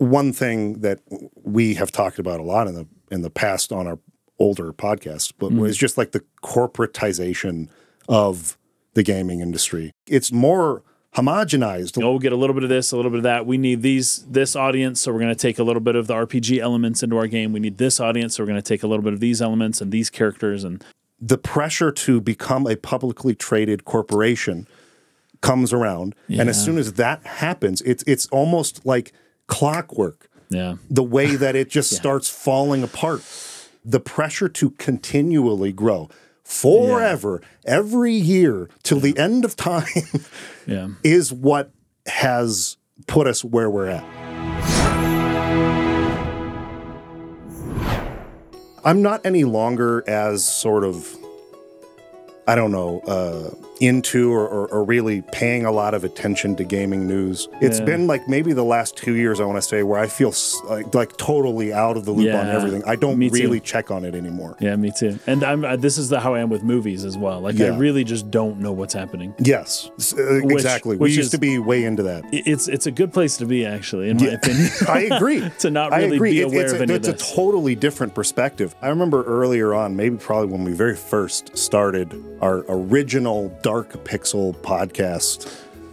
one thing that we have talked about a lot in the past on our older podcasts, but was just like the corporatization of the gaming industry. It's more homogenized. You know, we'll get a little bit of this, a little bit of that. We need this audience, so we're going to take a little bit of the RPG elements into our game. We need this audience, so we're going to take a little bit of these elements and these characters. And the pressure to become a publicly traded corporation comes around, and as soon as that happens, it's almost like clockwork. Yeah, the way that it just starts falling apart. The pressure to continually grow forever, every year, till the end of time, is what has put us where we're at. I'm not any longer as sort of, I don't know, into or really paying a lot of attention to gaming news. It's been like maybe the last 2 years, I want to say, where I feel like totally out of the loop on everything. I don't really check on it anymore. Yeah, me too. And this is how I am with movies as well. Like, I really just don't know what's happening. Yes, exactly. Which we used to be way into that. It's a good place to be, actually, in my opinion. I agree. To not really be aware of any of this. It's a totally different perspective. I remember earlier on, maybe probably when we very first started our original Dark Pixel podcast,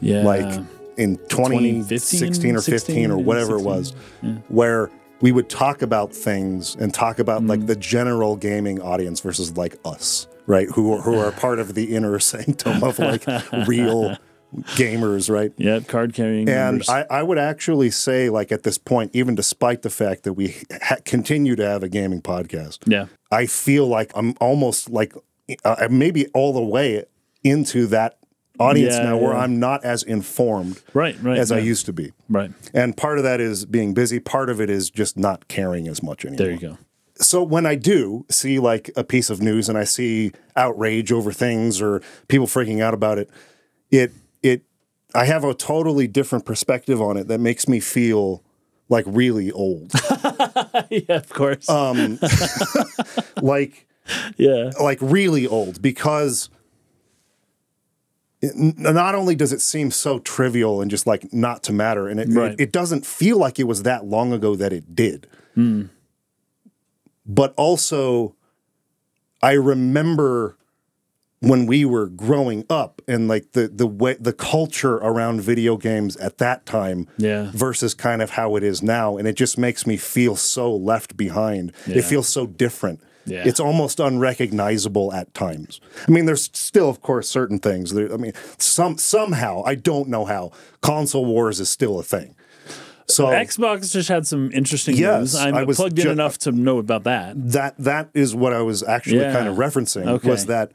like in 2016 or 15 or whatever it was, where we would talk about things and talk about like the general gaming audience versus like us, right? Who are part of the inner sanctum of like real gamers, right? Yeah, card carrying. And I would actually say, like, at this point, even despite the fact that we continue to have a gaming podcast, I feel like I'm almost like maybe all the way into that audience now where I'm not as informed as I used to be. Right. And part of that is being busy. Part of it is just not caring as much anymore. There you go. So when I do see like a piece of news and I see outrage over things or people freaking out about it, I have a totally different perspective on it that makes me feel like really old. Of course. Like really old, because not only does it seem so trivial and just like not to matter, and it doesn't feel like it was that long ago that it did. Mm. But also, I remember when we were growing up and like the way the culture around video games at that time versus kind of how it is now, and it just makes me feel so left behind. It feels so different. Yeah. It's almost unrecognizable at times. I mean, there's still, of course, certain things. Somehow, I don't know how, console wars is still a thing. So Xbox just had some interesting news. I was plugged in enough to know about that. That is what I was actually kind of referencing, was that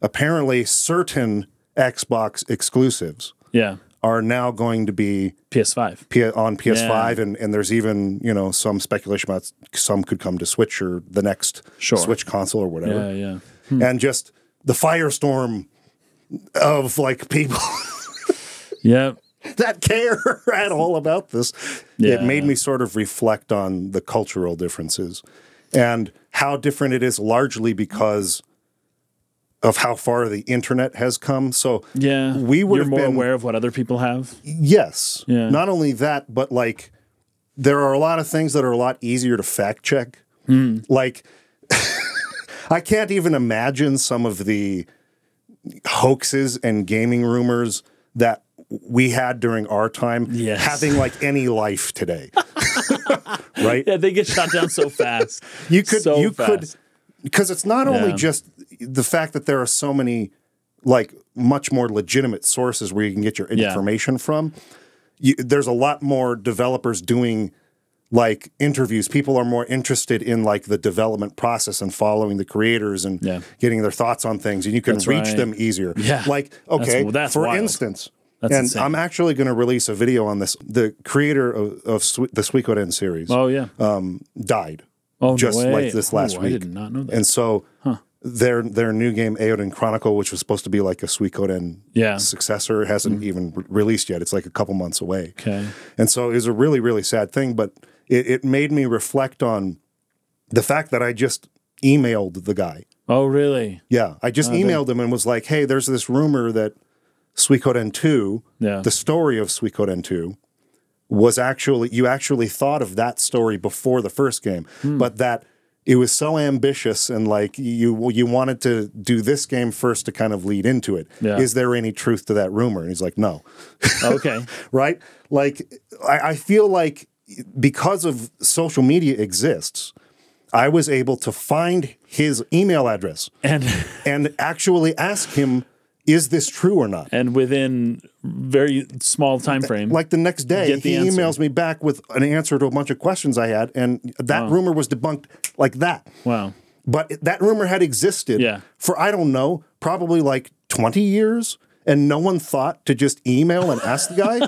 apparently certain Xbox exclusives are now going to be on PS5, and there's even, you know, some speculation about some could come to Switch or the next Switch console or whatever. And just the firestorm of like people that care at all about this. It made me sort of reflect on the cultural differences and how different it is, largely because of how far the internet has come. So we would have been more aware of what other people have. Yes. Yeah. Not only that, but like there are a lot of things that are a lot easier to fact check. Like I can't even imagine some of the hoaxes and gaming rumors that we had during our time having like any life today. Right? Yeah, they get shot down so fast. Because it's not only just the fact that there are so many, like, much more legitimate sources where you can get your information from. There's a lot more developers doing, like, interviews. People are more interested in, like, the development process and following the creators and getting their thoughts on things, and you can reach them easier. Yeah. Like, okay, for instance, and I'm actually going to release a video on this. The creator of the Suikoden series died. Oh, just like this last week. I did not know that. And so their new game, Eoden Chronicle, which was supposed to be like a Suikoden successor, hasn't even released yet. It's like a couple months away. Okay. And so it was a really, really sad thing, but it made me reflect on the fact that I just emailed the guy. Oh, really? Yeah. I just emailed him and was like, hey, there's this rumor that Suikoden II, the story of Suikoden II, was actually, you actually thought of that story before the first game, but that it was so ambitious and like you wanted to do this game first to kind of lead into it. Yeah. Is there any truth to that rumor? And he's like, no. Okay. Right? Like, I feel like because of social media exists, I was able to find his email address and actually ask him, is this true or not? And within very small time frame. Like the next day, he emails me back with an answer to a bunch of questions I had, and that rumor was debunked like that. Wow. But that rumor had existed for, I don't know, probably like 20 years, and no one thought to just email and ask the guy.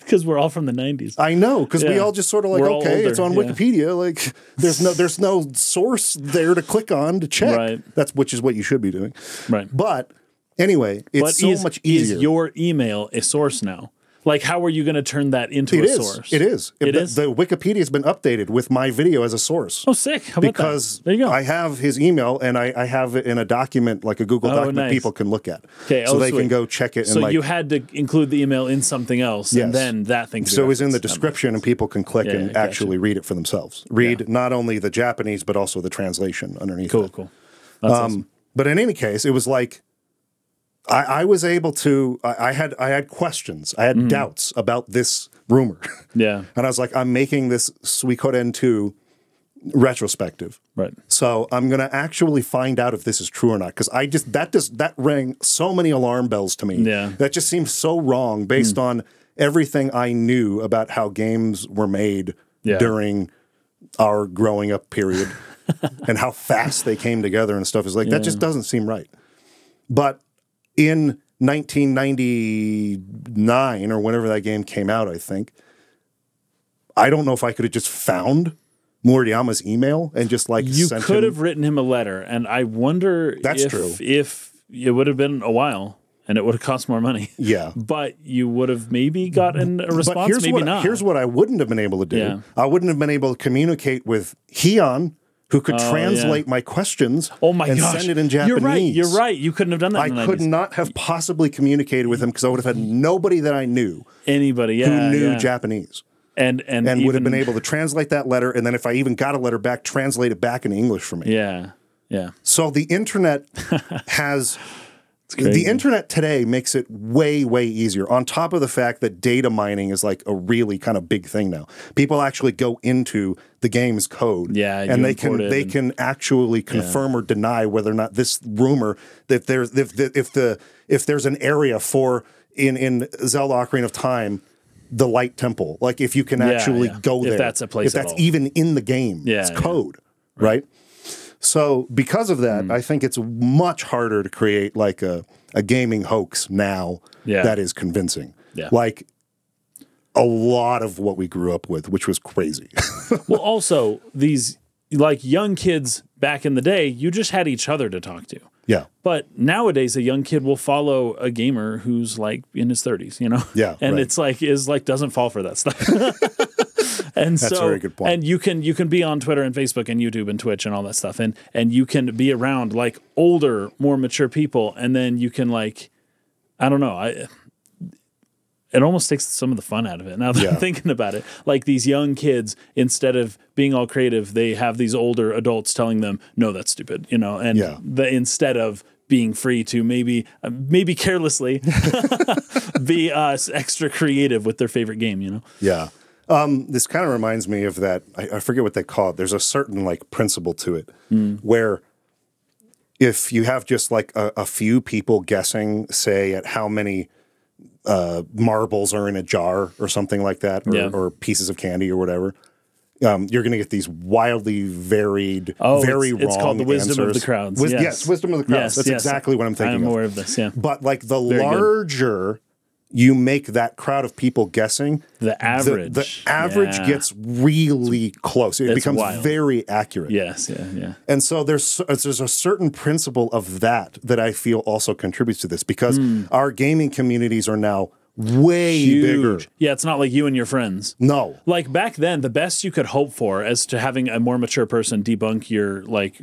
Because we're all from the 90s. I know, because we all just sort of like, we're okay, it's on Wikipedia. Like, there's no source there to click on to check. Right. Which is what you should be doing. Right. But... anyway, it's so much easier. Is your email a source now? Like, how are you going to turn that into a source? It is. The Wikipedia has been updated with my video as a source. Oh, sick. How about that? There you go. I have his email, and I have it in a document, like a Google document people can look at. Okay, so they can go check it. And so you had to include the email in something else, and then that thing. So it's in the description, and people can click and actually read it for themselves. Read not only the Japanese, but also the translation underneath it. Cool. That's awesome. But in any case, it was like... I was able to, I had questions, I had doubts about this rumor. Yeah. And I was like, I'm making this Suikoden II retrospective. Right. So I'm going to actually find out if this is true or not. Because that rang so many alarm bells to me. Yeah. That just seems so wrong based on everything I knew about how games were made during our growing up period and how fast they came together and stuff. It's like, that just doesn't seem right. But in 1999 or whenever that game came out, I think, I don't know if I could have just found Moriyama's email and just like sent him. You could have written him a letter, and I wonder if it would have been a while and it would have cost more money. Yeah. But you would have maybe gotten a response, but maybe not. Here's what I wouldn't have been able to do. Yeah. I wouldn't have been able to communicate with Heon, who could translate my questions send it in Japanese. You're right. You couldn't have done that in the 90s. I could not have possibly communicated with him because I would have had nobody that I knew. Anybody who knew Japanese. And would have been able to translate that letter, and then if I even got a letter back, translate it back into English for me. Yeah, yeah. So the internet the internet today makes it way, way easier, on top of the fact that data mining is like a really kind of big thing now. People actually go into the game's code and they can actually confirm or deny whether or not this rumor that there's if there's an area for in Zelda Ocarina of Time, the Light Temple. Like if you can actually go there. If that's a place if that's all. Even in the game. Yeah, it's code, right? So because of that, I think it's much harder to create like a gaming hoax now that is convincing. Yeah. Like a lot of what we grew up with, which was crazy. Well, also these like young kids back in the day, you just had each other to talk to. Yeah. But nowadays a young kid will follow a gamer who's like in his 30s, you know? Yeah. And it's like doesn't fall for that stuff. And that's a very good point. And you can be on Twitter and Facebook and YouTube and Twitch and all that stuff, and you can be around like older, more mature people, and then you can like, I don't know, it almost takes some of the fun out of it now that I'm thinking about it. Like these young kids, instead of being all creative, they have these older adults telling them, no, that's stupid, you know, and instead of being free to maybe carelessly be extra creative with their favorite game, you know? Yeah. This kind of reminds me of that. I forget what they call it. There's a certain like principle to it where if you have just like a few people guessing, say, at how many marbles are in a jar or something like that, or pieces of candy or whatever, you're going to get these wildly varied, very wrong answers. It's called the wisdom of the crowds. Yes, wisdom of the crowds. That's exactly what I'm thinking of. I'm aware of this, yeah. But like the larger... you make that crowd of people guessing, the average gets really close. It becomes wild. Very accurate. Yes, yeah. And so there's a certain principle of that I feel also contributes to this, because our gaming communities are now way bigger. Yeah, it's not like you and your friends. No. Like back then, the best you could hope for as to having a more mature person debunk your like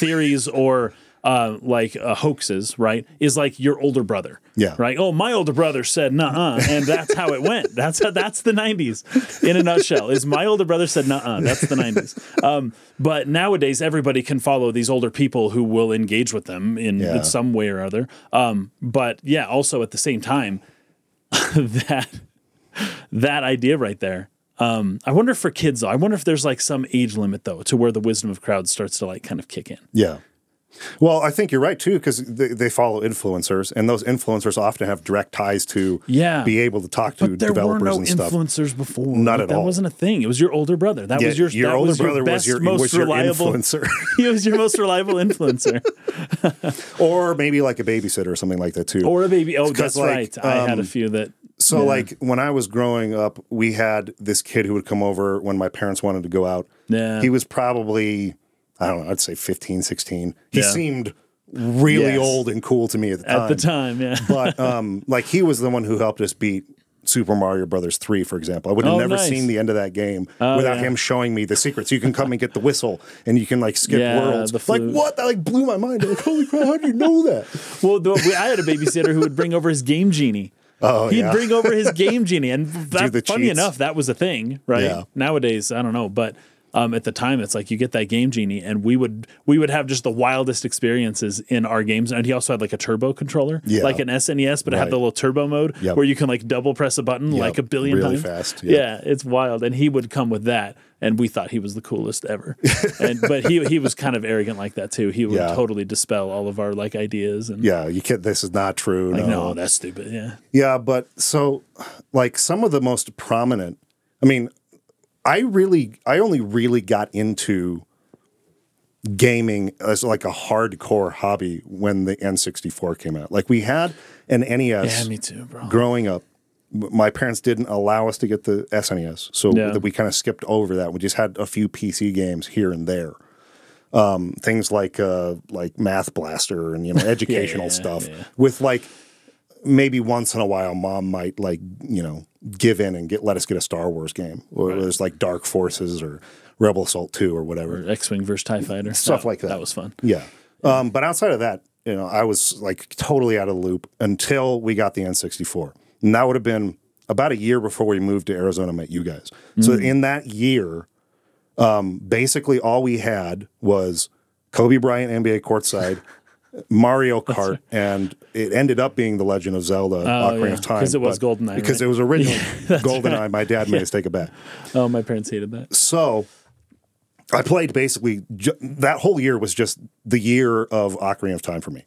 theories or hoaxes, right, is like your older brother. Yeah. Right. Oh, my older brother said nuh-uh, and that's how it went. That's the 90s in a nutshell, is my older brother said nuh-uh. That's the 90s. But nowadays, everybody can follow these older people who will engage with them in some way or other. But yeah, also at the same time, that idea right there. I wonder for kids, though, I wonder if there's like some age limit, though, to where the wisdom of crowds starts to like kind of kick in. Yeah. Well, I think you're right, too, because they follow influencers, and those influencers often have direct ties to be able to talk to developers and stuff. There were no influencers before. Not at all. That wasn't a thing. It was your older brother. That was your older brother was your most reliable influencer. He was your most reliable influencer. Or maybe like a babysitter or something like that, too. Or a baby. Oh, that's right. I had a few that. So, like, when I was growing up, we had this kid who would come over when my parents wanted to go out. Yeah. He was probably, I don't know, I'd say 15, 16. He seemed really old and cool to me at the time. At the time, yeah. But, like, he was the one who helped us beat Super Mario Bros. 3, for example. I would have never seen the end of that game without him showing me the secrets. You can come and get the whistle, and you can, like, skip worlds. Like, what? That, like, blew my mind. Like, holy crap, how do you know that? Well, I had a babysitter who would bring over his Game Genie. Oh, he'd bring over his Game Genie, and funny enough, that was a thing, right? Yeah. Nowadays, I don't know, but at the time, it's like you get that Game Genie, and we would have just the wildest experiences in our games. And he also had like a turbo controller, like an SNES, but it had the little turbo mode where you can like double press a button like a billion times. Really fast. Yeah, it's wild. And he would come with that, and we thought he was the coolest ever. But he was kind of arrogant like that too. He would totally dispel all of our like ideas. And you can't. This is not true. Like, no, that's stupid. Yeah, but so like some of the most prominent, I mean. I only really got into gaming as like a hardcore hobby when the N64 came out. Like we had an NES me too, bro. Growing up. My parents didn't allow us to get the SNES, so we kind of skipped over that. We just had a few PC games here and there. Things like Math Blaster and educational stuff with like maybe once in a while mom might like, give in and let us get a Star Wars game, or it was like Dark Forces or Rebel Assault 2 or whatever, or X-Wing versus TIE Fighter, stuff like that. That was fun. Yeah. But outside of that, I was like totally out of the loop until we got the N64, and that would have been about a year before we moved to Arizona and met you guys. So in that year, basically all we had was Kobe Bryant NBA courtside. Mario Kart, right. And it ended up being The Legend of Zelda Ocarina of Time. Because it was Goldeneye. Because it was originally Goldeneye. Right. My dad made us take it back. Oh, my parents hated that. So I played basically that whole year was just the year of Ocarina of Time for me.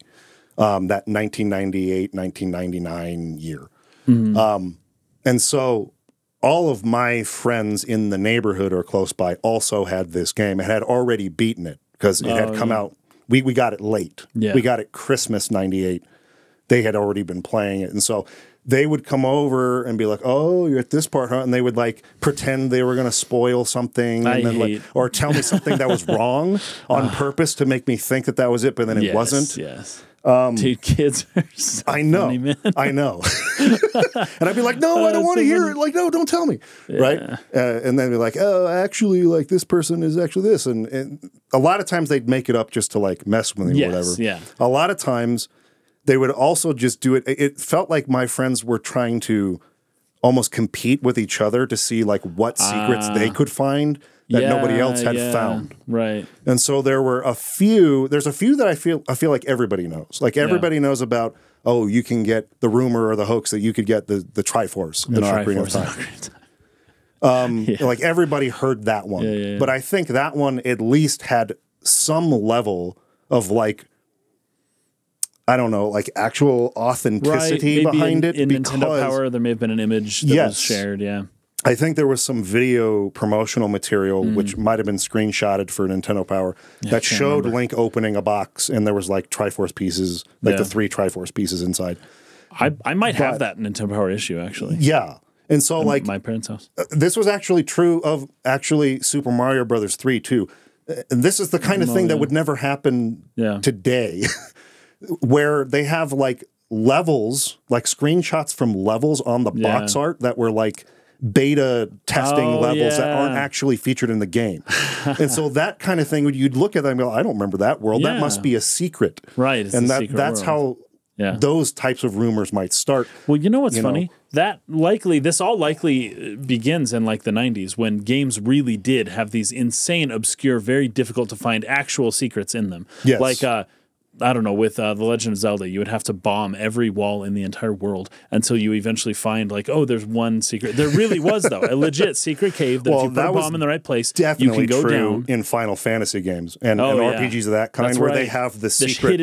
That 1998, 1999 year. Mm-hmm. And so all of my friends in the neighborhood or close by also had this game and had already beaten it because it had come out. We got it late. Yeah. We got it Christmas 98. They had already been playing it. And so they would come over and be like, oh, you're at this part, huh? And they would like pretend they were going to spoil something or tell me something that was wrong on purpose to make me think that was it, but then it wasn't. Yes. Dude, kids are so funny, man. I know. And I'd be like, no, I don't want to hear it. Like, no, don't tell me. Yeah. Right. And then be like, oh, actually, like this person is actually this. And a lot of times they'd make it up just to like mess with me or whatever. Yeah. A lot of times they would also just do it. It felt like my friends were trying to almost compete with each other to see like what secrets they could find that nobody else had found. Right. And so there's a few that I feel like everybody knows. Like everybody knows about, oh, you can get the rumor or the hoax that you could get the Triforce in Ocarina of Time. Like everybody heard that one. Yeah. But I think that one at least had some level of like, I don't know, like actual authenticity behind it. In Nintendo Power, there may have been an image that was shared, I think there was some video promotional material, which might have been screenshotted for Nintendo Power, that showed Link opening a box, and there was like Triforce pieces, like the 3 Triforce pieces inside. I might have that Nintendo Power issue, actually. Yeah. And so, like, my parents' house. This was actually true of Super Mario Bros. 3, too. And this is the kind of thing that would never happen today, where they have like levels, like screenshots from levels on the box art that were like beta testing levels that aren't actually featured in the game. And so that kind of thing, you'd look at that and go, I don't remember that world. That must be a secret. Right. It's and that's how those types of rumors might start. Well, you know what's funny? This all likely begins in like the 90s when games really did have these insane, obscure, very difficult to find actual secrets in them. Yes. Like, I don't know, with The Legend of Zelda, you would have to bomb every wall in the entire world until you eventually find, like, oh, there's one secret. There really was, though, a legit secret cave that if you put a bomb in the right place, you can go down. In Final Fantasy games and RPGs of that kind, they have the secret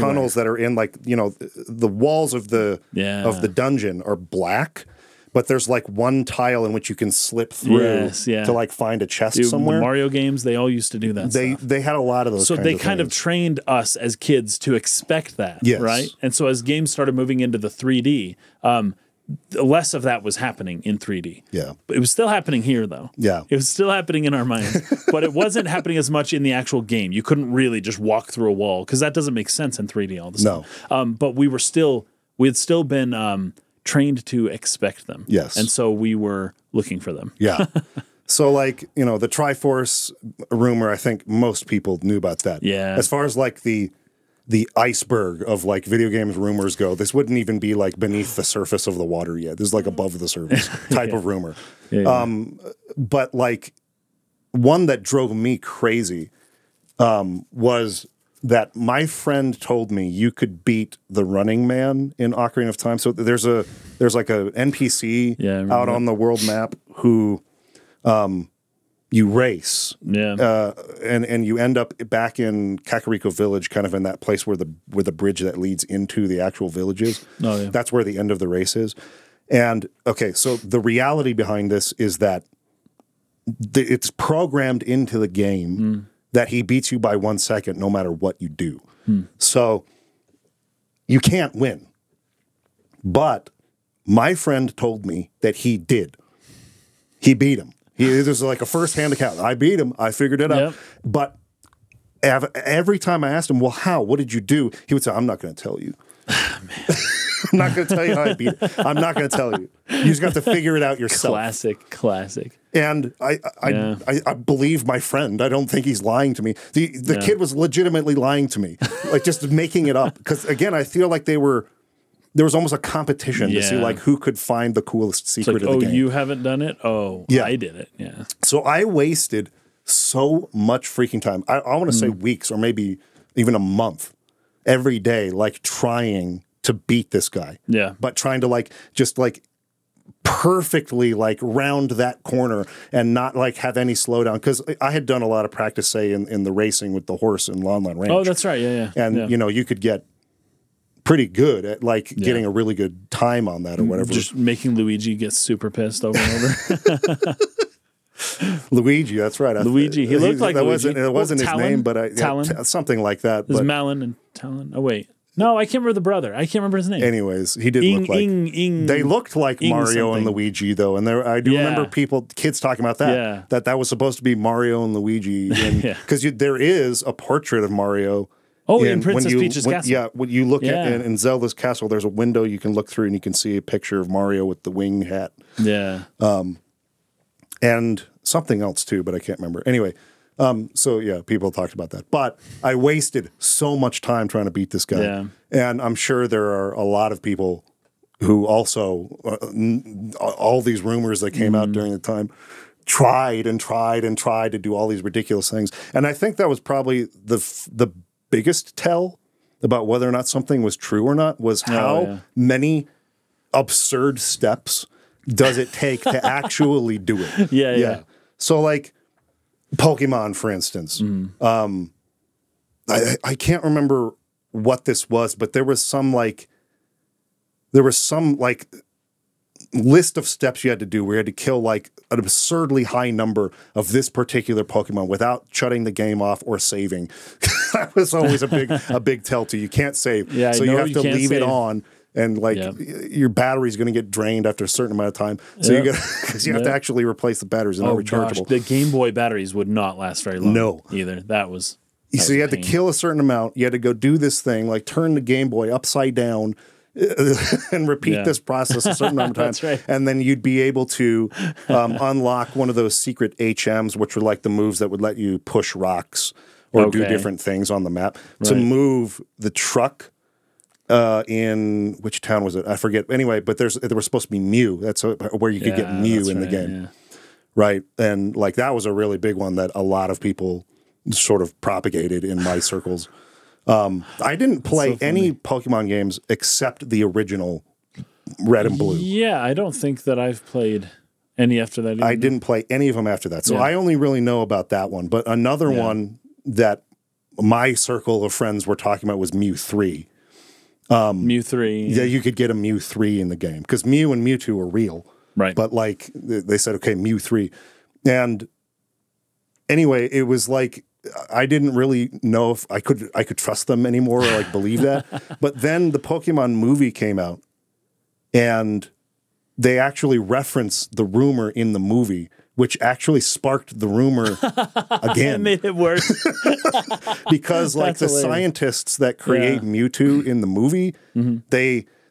tunnels that are in, like, the walls of the dungeon are black. But there's like one tile in which you can slip through to like find a chest somewhere. The Mario games, they all used to do that. They had a lot of those. So they kind of trained us as kids to expect that, right? And so as games started moving into the 3D, less of that was happening in 3D. Yeah, but it was still happening here though. Yeah, it was still happening in our minds, but it wasn't happening as much in the actual game. You couldn't really just walk through a wall because that doesn't make sense in 3D all the time. No, but we had still been. Trained to expect them. Yes. And so we were looking for them. Yeah. So like, the Triforce rumor, I think most people knew about that. Yeah. As far as like the iceberg of like video games rumors go, this wouldn't even be like beneath the surface of the water yet. This is like above the surface type of rumor. Yeah, yeah. But like one that drove me crazy was that my friend told me you could beat the running man in Ocarina of Time. So there's like a NPC out on the world map who you race. Yeah. And you end up back in Kakariko Village, kind of in that place where the bridge that leads into the actual village is. Oh, yeah. That's where the end of the race is. And okay, so the reality behind this is that it's programmed into the game that he beats you by 1 second no matter what you do. So you can't win. But my friend told me that he did. He beat him. This is like a first-hand account. I beat him. I figured it out. But every time I asked him, well, how? What did you do? He would say, I'm not going to tell you. Oh, man. I'm not going to tell you how I beat it. I'm not going to tell you. You just got to figure it out yourself. Classic. And I believe my friend. I don't think he's lying to me. The kid was legitimately lying to me, like just making it up. Because again, I feel like there was almost a competition to see like who could find the coolest secret of the game. Oh, you haven't done it? Oh, yeah. I did it. Yeah. So I wasted so much freaking time. I want to say weeks or maybe even a month every day, like trying to beat this guy. Yeah. But trying to like just like perfectly like round that corner and not like have any slowdown, because I had done a lot of practice, say in the racing with the horse in Lonlon Ranch. Oh, that's right. Yeah, yeah. And you could get pretty good at like getting a really good time on that or whatever. Just making Luigi get super pissed over and over. Luigi, that's right. Luigi, he looked like Luigi. It wasn't his name, but Talon, something like that. It was Malin and Talon. Oh wait. No, I can't remember the brother. I can't remember his name. Anyways, he did look like... they looked like Mario something. And Luigi, though. And I do remember kids talking about that. Yeah. That was supposed to be Mario and Luigi. Because there is a portrait of Mario. Oh, in Princess Peach's castle. Yeah, when you look at in Zelda's castle, there's a window you can look through and you can see a picture of Mario with the wing hat. Yeah. And something else, too, but I can't remember. Anyway... So people talked about that, but I wasted so much time trying to beat this guy, and I'm sure there are a lot of people who also all these rumors that came out during the time tried to do all these ridiculous things, and I think that was probably the biggest tell about whether or not something was true or not was how many absurd steps does it take to actually do it. Yeah. So like. Pokemon, for instance, I can't remember what this was, but there was some list of steps you had to do where you had to kill like an absurdly high number of this particular Pokemon without shutting the game off or saving. That was always a big tell to you can't save, so you have to leave it on. And like your battery's going to get drained after a certain amount of time, so you have to actually replace the batteries. And they're rechargeable. Gosh, the Game Boy batteries would not last very long. No, either that was. So you had to kill a certain amount. You had to go do this thing, like turn the Game Boy upside down and repeat this process a certain number of times. Right. And then you'd be able to unlock one of those secret HMs, which were like the moves that would let you push rocks or do different things on the map to move the truck. In which town was it? I forget. Anyway, but there was supposed to be Mew. That's where you could get Mew in the game. Yeah. Right. And like that was a really big one that a lot of people sort of propagated in my circles. I didn't play any Pokemon games except the original Red and Blue. Yeah, I don't think that I've played any after that either. I didn't play any of them after that. So I only really know about that one. But another one that my circle of friends were talking about was Mewthree. Mewthree. Yeah, you could get a Mewthree in the game because Mew and Mewtwo are real. Right. But like they said, okay, Mewthree. And anyway, it was like I didn't really know if I could trust them anymore or like believe that. But then the Pokemon movie came out and they actually referenced the rumor in the movie, which actually sparked the rumor again. It made it worse. Because like the scientists that create Mewtwo in the movie,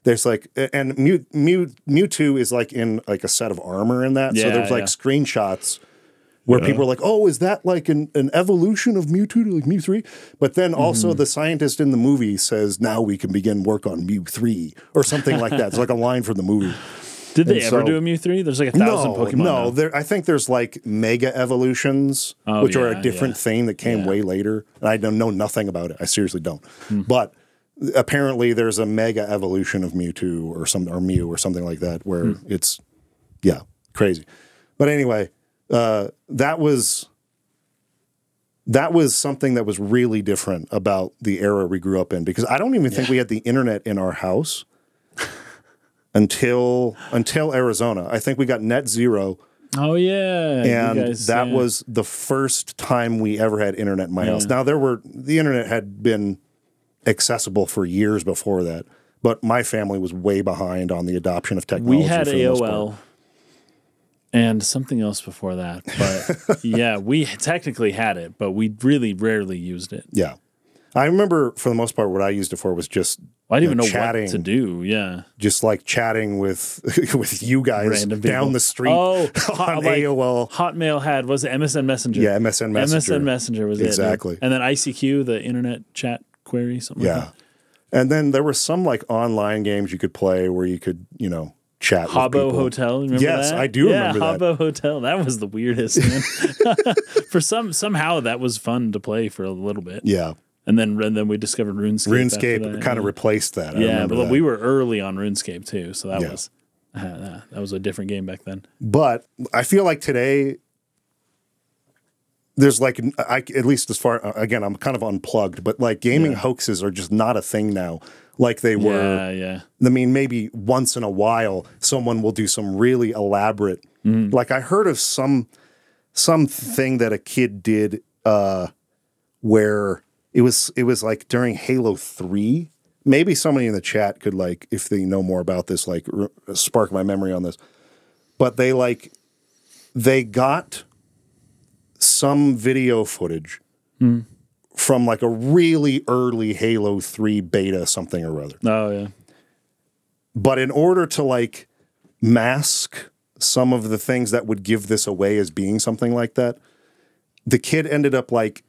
there's like, and Mewtwo is like in like a set of armor in that. Yeah, so there's like screenshots where people are like, oh, is that like an evolution of Mewtwo to like Mew3? But then also the scientist in the movie says, now we can begin work on Mew3 or something like that. It's like a line from the movie. Did they ever do a Mew3? There's like 1,000 Pokemon. No, I think there's like mega evolutions, which are a different thing that came way later. And I don't know nothing about it. I seriously don't. But apparently there's a mega evolution of Mewtwo or Mew or something like that where it's, crazy. But anyway, that was something that was really different about the era we grew up in because I don't even think we had the internet in our house. Until Arizona. I think we got net zero. Oh, yeah. And that was the first time we ever had internet in my house. Now, the internet had been accessible for years before that, but my family was way behind on the adoption of technology. We had AOL and something else before that. But we technically had it, but we really rarely used it. Yeah. I remember for the most part what I used it for was just I didn't even know chatting, what to do. Yeah, just like chatting with you guys random down people. The street. Oh, on like AOL. Hotmail was it MSN Messenger. Yeah, MSN Messenger. MSN Messenger was exactly. It. And then ICQ, the internet chat query, something like that. And then there were some like online games you could play where you could chat. Habbo Hotel, remember that? Yes, I do remember that. Habbo Hotel, that was the weirdest. Man. For somehow that was fun to play for a little bit. Yeah. And then we discovered RuneScape. RuneScape kind of replaced that. I remember that. We were early on RuneScape too, so that was that was a different game back then. But I feel like today there's like at least as far again I'm kind of unplugged, but like gaming hoaxes are just not a thing now like they were. Yeah, yeah. I mean maybe once in a while someone will do some really elaborate. Like I heard of something that a kid did where it was like during Halo 3. Maybe somebody in the chat could like, if they know more about this, like spark my memory on this. But they got some video footage from like a really early Halo 3 beta something or other. Oh yeah. But in order to like mask some of the things that would give this away as being something like that, the kid ended up like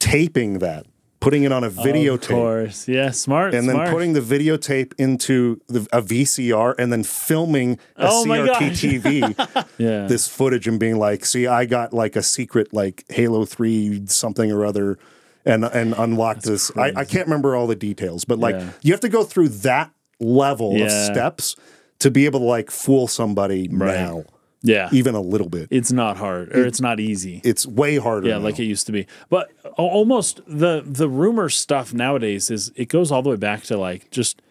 taping that. Putting it on a videotape. Of course. Yeah, smart. And then putting the videotape into a VCR and then filming a CRT TV. This footage and being like, see, I got like a secret like Halo 3 something or other and unlocked That's this. I can't remember all the details, but like you have to go through that level of steps to be able to like fool somebody now. Yeah. Even a little bit. It's not hard, or it's not easy. It's way harder. Yeah, now. Like it used to be. But almost the rumor stuff nowadays is it goes all the way back to like just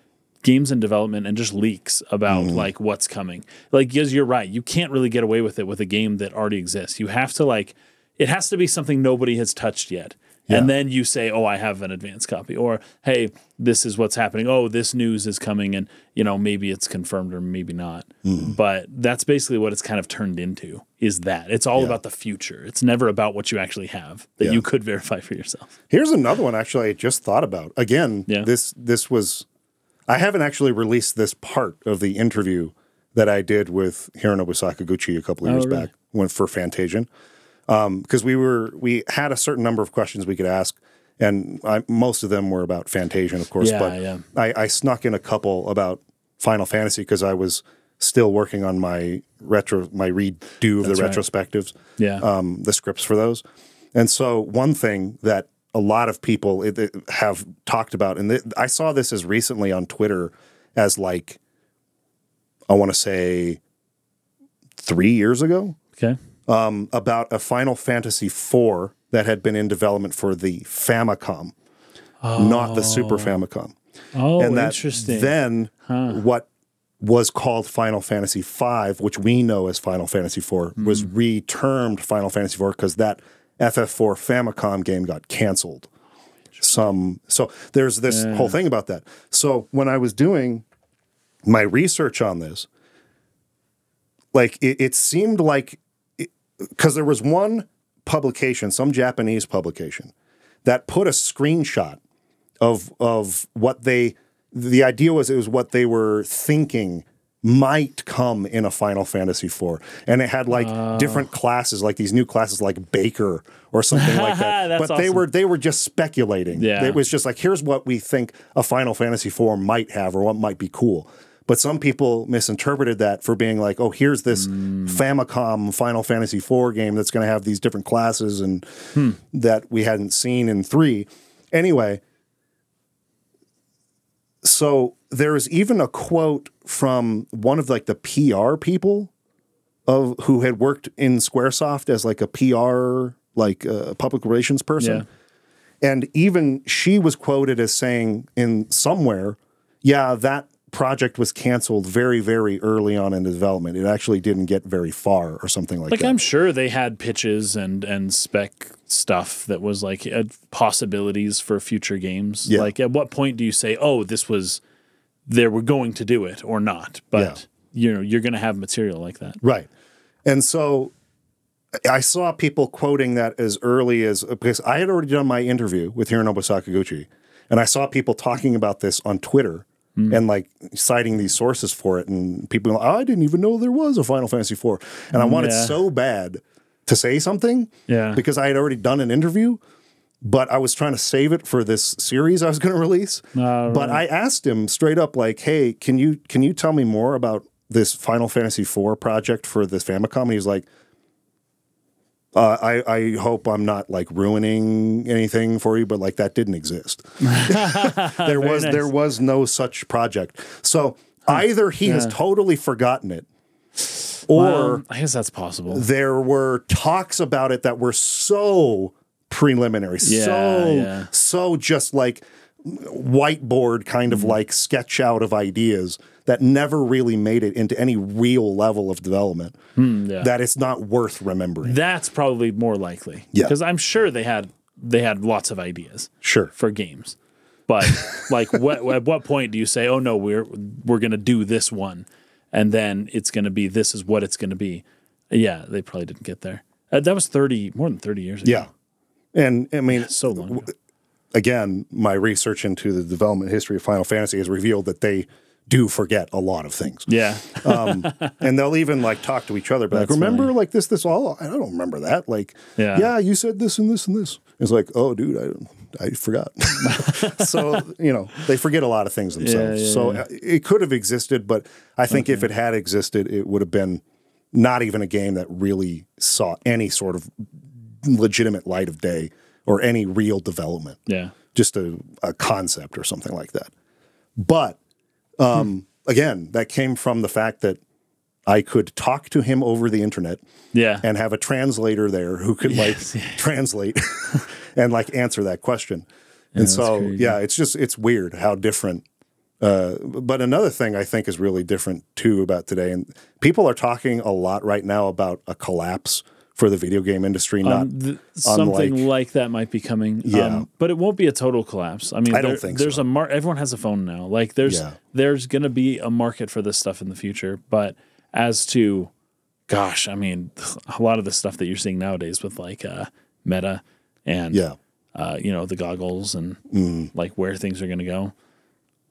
games in development and just leaks about like what's coming. Like, because you're right. You can't really get away with it with a game that already exists. You have to like, it has to be something nobody has touched yet. Yeah. And then you say, oh, I have an advanced copy, or, hey, this is what's happening. Oh, this news is coming. And, maybe it's confirmed or maybe not. But that's basically what it's kind of turned into is that it's all about the future. It's never about what you actually have that you could verify for yourself. Here's another one. Actually, I just thought about again. This was I haven't actually released this part of the interview that I did with Hironobu Sakaguchi a couple of years back for Fantasian. Because we had a certain number of questions we could ask, and most of them were about Fantasian, of course. I snuck in a couple about Final Fantasy because I was still working on my redo of the retrospectives, the scripts for those. And so one thing that a lot of people have talked about, and I saw this as recently on Twitter as like, I want to say 3 years ago. Okay. About a Final Fantasy IV that had been in development for the Famicom, not the Super Famicom. Oh, and that interesting. Then what was called Final Fantasy V, which we know as Final Fantasy IV, was retermed Final Fantasy IV because that FF4 Famicom game got canceled. So there's this whole thing about that. So when I was doing my research on this, like it seemed like, because there was one publication, some Japanese publication, that put a screenshot of what they, the idea was it was what they were thinking might come in a Final Fantasy IV. And it had like different classes, like these new classes like Baker or something like that. But awesome. they were just speculating. Yeah. It was just like, here's what we think a Final Fantasy IV might have or what might be cool. But some people misinterpreted that for being like, oh, here's this Famicom Final Fantasy IV game that's going to have these different classes and that we hadn't seen in 3. Anyway, so there is even a quote from one of like the PR people who had worked in Squaresoft as like a PR, like a public relations person. Yeah. And even she was quoted as saying in somewhere, that project was canceled very, very early on in development. It actually didn't get very far or something like that. I'm sure they had pitches and spec stuff that was like possibilities for future games. Yeah. Like at what point do you say, oh, they were going to do it or not, but you're going to have material like that. Right. And so I saw people quoting that as early as, because I had already done my interview with Hironobu Sakaguchi, and I saw people talking about this on Twitter and like citing these sources for it, and people go, I didn't even know there was a Final Fantasy IV. And I wanted so bad to say something because I had already done an interview, but I was trying to save it for this series I was going to release. But I asked him straight up like, hey, can you tell me more about this Final Fantasy IV project for the Famicom? And he's like, I hope I'm not like ruining anything for you, but like that didn't exist. There was no such project. So either he has totally forgotten it, or I guess that's possible. There were talks about it that were so preliminary, so just like whiteboard kind of like sketch out of ideas that never really made it into any real level of development that it's not worth remembering. That's probably more likely. Yeah. Because I'm sure they had lots of ideas for games. But like at what point do you say, oh no, we're going to do this one, and then it's going to be, this is what it's going to be. Yeah, they probably didn't get there. That was more than 30 years ago. Yeah. And I mean, so long ago. Again, my research into the development history of Final Fantasy has revealed that they do forget a lot of things. Yeah. And they'll even like talk to each other, but like, remember funny. Like this all, I don't remember that. Like, you said this and this and this. It's like, oh dude, I forgot. So, they forget a lot of things themselves. It could have existed, but I think if it had existed, it would have been not even a game that really saw any sort of legitimate light of day or any real development. Yeah. Just a concept or something like that. But again, that came from the fact that I could talk to him over the internet and have a translator there who could translate and like answer that question. Yeah, and so, it's just, it's weird how different. But another thing I think is really different too about today, and people are talking a lot right now about a collapse for the video game industry, something like that might be coming. Yeah. But it won't be a total collapse. I mean, I don't think so. There's everyone has a phone now. Like there's going to be a market for this stuff in the future. But as to, gosh, I mean, a lot of the stuff that you're seeing nowadays with like Meta and the goggles and like where things are going to go.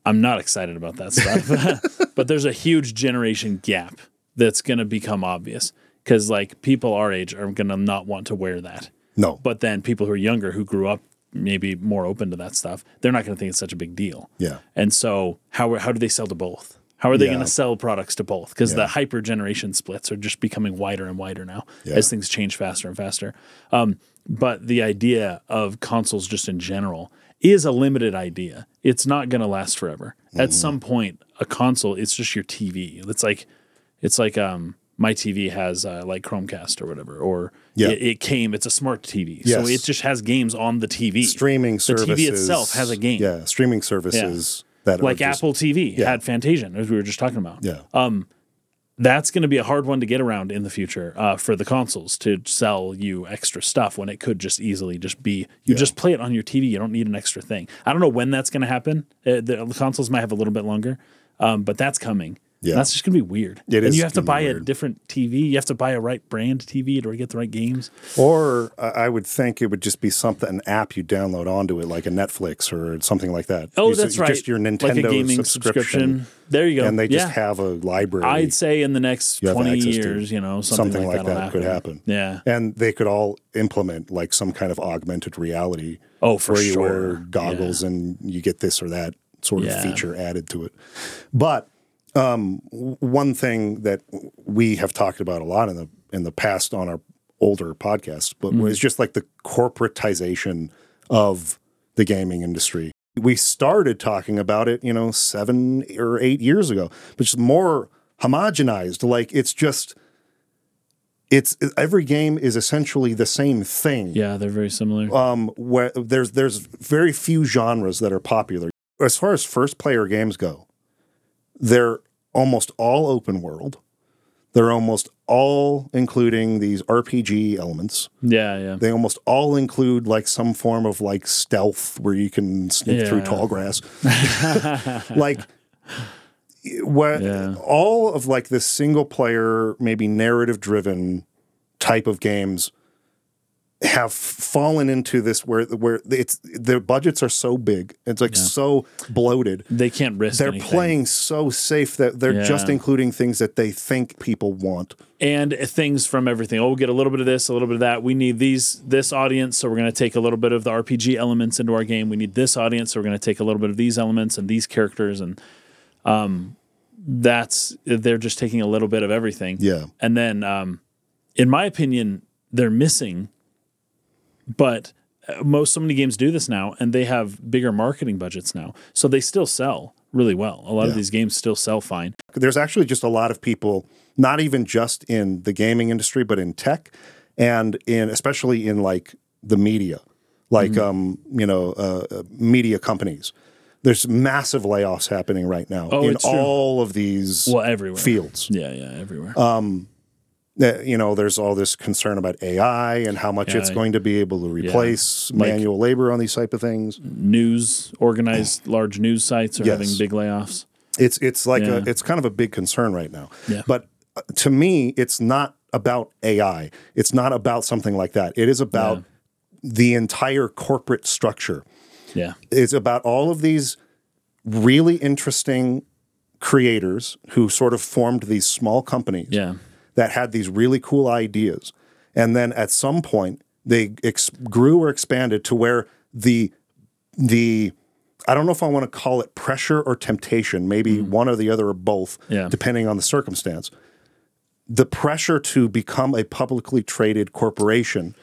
I'm not excited about that stuff. But there's a huge generation gap that's going to become obvious because, like, people our age are going to not want to wear that. No. But then people who are younger, who grew up maybe more open to that stuff, they're not going to think it's such a big deal. Yeah. And so how do they sell to both? How are they going to sell products to both? Because the hyper generation splits are just becoming wider and wider now as things change faster and faster. But the idea of consoles just in general is a limited idea. It's not going to last forever. Mm-hmm. At some point, a console, it's just your TV. It's like my TV has like Chromecast or whatever, or it came. It's a smart TV, so it just has games on the TV. Streaming services. The TV itself has a game. Yeah, streaming services. Yeah. That like just, Apple TV had Fantasian, as we were just talking about. Yeah. That's going to be a hard one to get around in the future for the consoles to sell you extra stuff when it could just easily just be, you just play it on your TV. You don't need an extra thing. I don't know when that's going to happen. The consoles might have a little bit longer, but that's coming. Yeah. And that's just going to be weird. And you have to buy a different TV. You have to buy a right brand TV to get the right games. Or I would think it would just be something, an app you download onto it, like a Netflix or something like that. Oh, that's right. Just your Nintendo like a gaming subscription. There you go. And they just have a library. I'd say in the next 20 years, you know, something like that could happen. Yeah. And they could all implement like some kind of augmented reality. Oh, for sure. Where you wear goggles and you get this or that sort of feature added to it. But one thing that we have talked about a lot in the past on our older podcasts, but was just like the corporatization of the gaming industry. We started talking about it, 7 or 8 years ago, but just more homogenized. Like it's every game is essentially the same thing. Yeah, they're very similar. Where there's very few genres that are popular as far as first player games go. They're almost all open world. They're almost all including these RPG elements. Yeah, yeah. They almost all include like some form of like stealth where you can sneak through tall grass. Like all of like this single player, maybe narrative driven type of games have fallen into this where it's their budgets are so big, it's like so bloated they can't risk anything. Playing so safe that they're just including things that they think people want and things from everything. We'll get a little bit of this, a little bit of that. We need this audience, so we're going to take a little bit of the RPG elements into our game. We need this audience, so we're going to take a little bit of these elements and these characters, and they're just taking a little bit of everything. Yeah. And then in my opinion, they're missing. But so many games do this now, and they have bigger marketing budgets now. So they still sell really well. A lot of these games still sell fine. There's actually just a lot of people, not even just in the gaming industry, but in tech and especially in like the media, like, media companies. There's massive layoffs happening right now in all of these fields. Yeah, everywhere. There's all this concern about AI and how much it's going to be able to replace manual labor on these type of things. Large news sites are having big layoffs. It's like it's kind of a big concern right now. Yeah. But to me, it's not about AI. It's not about something like that. It is about the entire corporate structure. Yeah. It's about all of these really interesting creators who sort of formed these small companies. Yeah. That had these really cool ideas. And then at some point, they grew or expanded to where the I don't know if I want to call it pressure or temptation, maybe one or the other or both, depending on the circumstance. The pressure to become a publicly traded corporation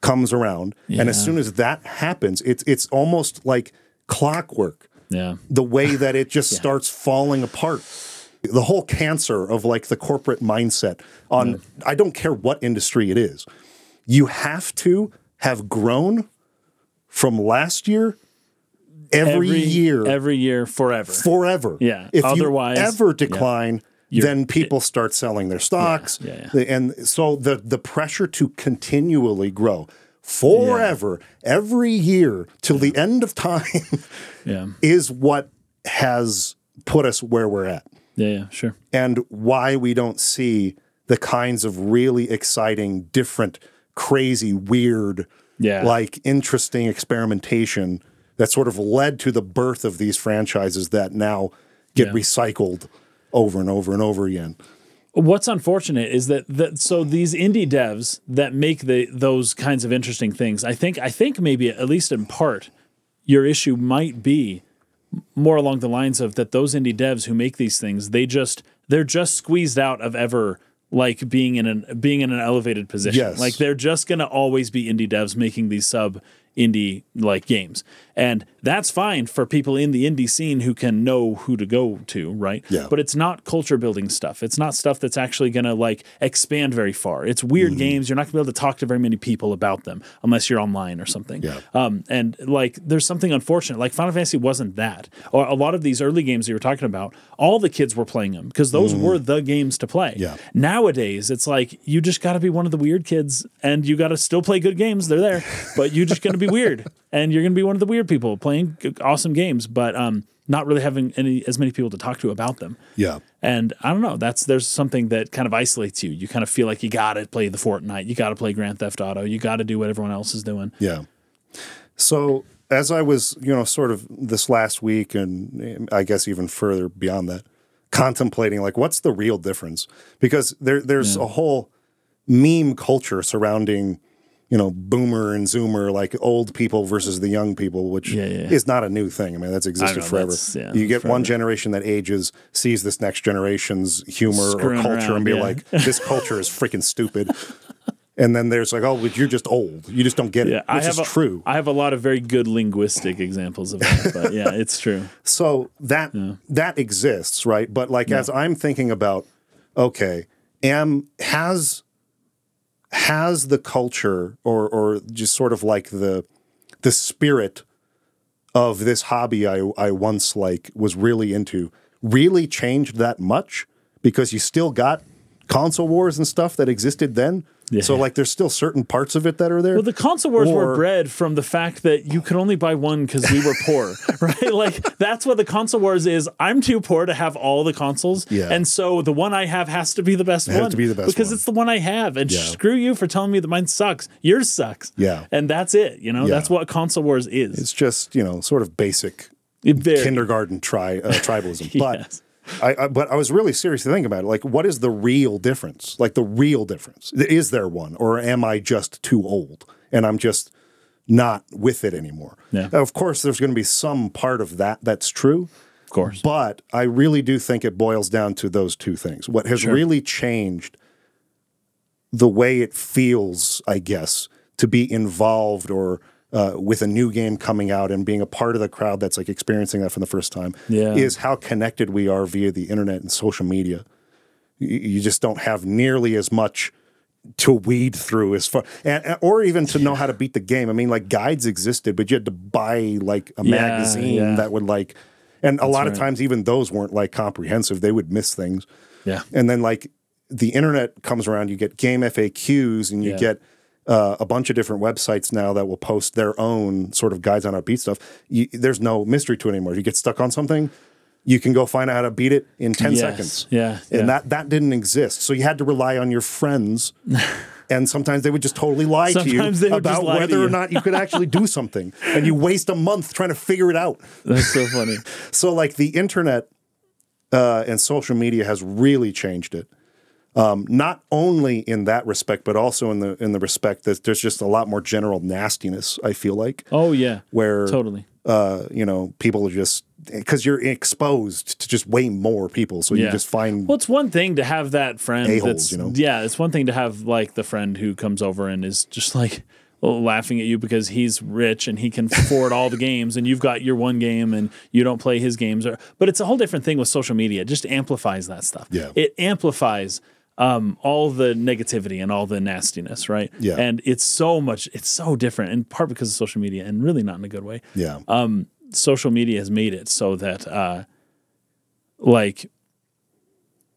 comes around. Yeah. And as soon as that happens, it's almost like clockwork, the way that it just starts falling apart. The whole cancer of like the corporate mindset on I don't care what industry it is. You have to have grown from last year every year forever. Yeah. If otherwise, you ever decline, then people start selling their stocks, and so the pressure to continually grow forever every year till the end of time is what has put us where we're at. Yeah, sure. And why we don't see the kinds of really exciting, different, crazy, weird, like interesting experimentation that sort of led to the birth of these franchises that now get recycled over and over and over again. What's unfortunate is that so these indie devs that make those kinds of interesting things, I think maybe at least in part, your issue might be more along the lines of that those indie devs who make these things, they're just squeezed out of ever like being in an elevated position. Yes. Like they're just going to always be indie devs making these sub indie like games. And that's fine for people in the indie scene who can know who to go to, right? Yeah. But it's not culture building stuff. It's not stuff that's actually going to like expand very far. It's weird games. You're not gonna be able to talk to very many people about them unless you're online or something. Yeah. And like, there's something unfortunate, like Final Fantasy wasn't that, or a lot of these early games that you were talking about, all the kids were playing them because those were the games to play. Yeah. Nowadays it's like, you just got to be one of the weird kids and you got to still play good games. They're there, but you're just going to be weird and you're going to be one of the weird people playing awesome games, but not really having as many people to talk to about them. Yeah. And I don't know, there's something that kind of isolates you. You kind of feel like you got to play the Fortnite, you got to play Grand Theft Auto, you got to do what everyone else is doing. Yeah. So as I was, sort of this last week, and I guess even further beyond that, contemplating like what's the real difference, because there's a whole meme culture surrounding boomer and zoomer, like old people versus the young people, which is not a new thing. I mean, that's existed forever. You get forever. One generation that ages, sees this next generation's humor or culture around, and be like, this culture is freaking stupid. And then there's like, oh, but you're just old. You just don't get it, which is true. I have a lot of very good linguistic examples of that, but yeah, it's true. So that exists, right? But like as I'm thinking about, okay, has the culture or just sort of like the spirit of this hobby I once like was really into really changed that much, because you still got console wars and stuff that existed then. Yeah. So like there's still certain parts of it that are there. Well, the console wars were bred from the fact that you could only buy one because we were poor, right? Like that's what the console wars is. I'm too poor to have all the consoles. Yeah. And so the one I have has to be the best one. Has to be the best because it's the one I have. And screw you for telling me that mine sucks. Yours sucks. Yeah. And that's it. That's what console wars is. It's just, sort of basic kindergarten tribalism. Yes. But I was really seriously thinking about it. Like, what is the real difference? Like, the real difference. Is there one? Or am I just too old? And I'm just not with it anymore. Yeah. Now, of course, there's going to be some part of that that's true. Of course. But I really do think it boils down to those two things. What has really changed the way it feels, I guess, to be involved or with a new game coming out and being a part of the crowd that's like experiencing that for the first time is how connected we are via the internet and social media. You just don't have nearly as much to weed through as far, or even to know how to beat the game. I mean, like guides existed, but you had to buy like a magazine that would like, and that's a lot of times even those weren't like comprehensive. They would miss things. Yeah. And then like the internet comes around, you get game FAQs and you get a bunch of different websites now that will post their own sort of guides on how to beat stuff. There's no mystery to it anymore. You get stuck on something, you can go find out how to beat it in 10 seconds. Yeah. And that didn't exist. So you had to rely on your friends. And sometimes they would just totally lie to you about whether or not you could actually do something. And you waste a month trying to figure it out. That's so funny. So like the internet and social media has really changed it. Not only in that respect, but also in the respect that there's just a lot more general nastiness, I feel like. Oh, yeah. Where totally, people are just, because you're exposed to just way more people. So you just find. Well, it's one thing to have that friend. A-holes, Yeah, it's one thing to have like the friend who comes over and is just like laughing at you because he's rich and he can afford all the games and you've got your one game and you don't play his games. But it's a whole different thing with social media. It just amplifies that stuff. Yeah. It amplifies all the negativity and all the nastiness, right? Yeah. And it's so different, in part because of social media, and really not in a good way. Yeah. Social media has made it so that, I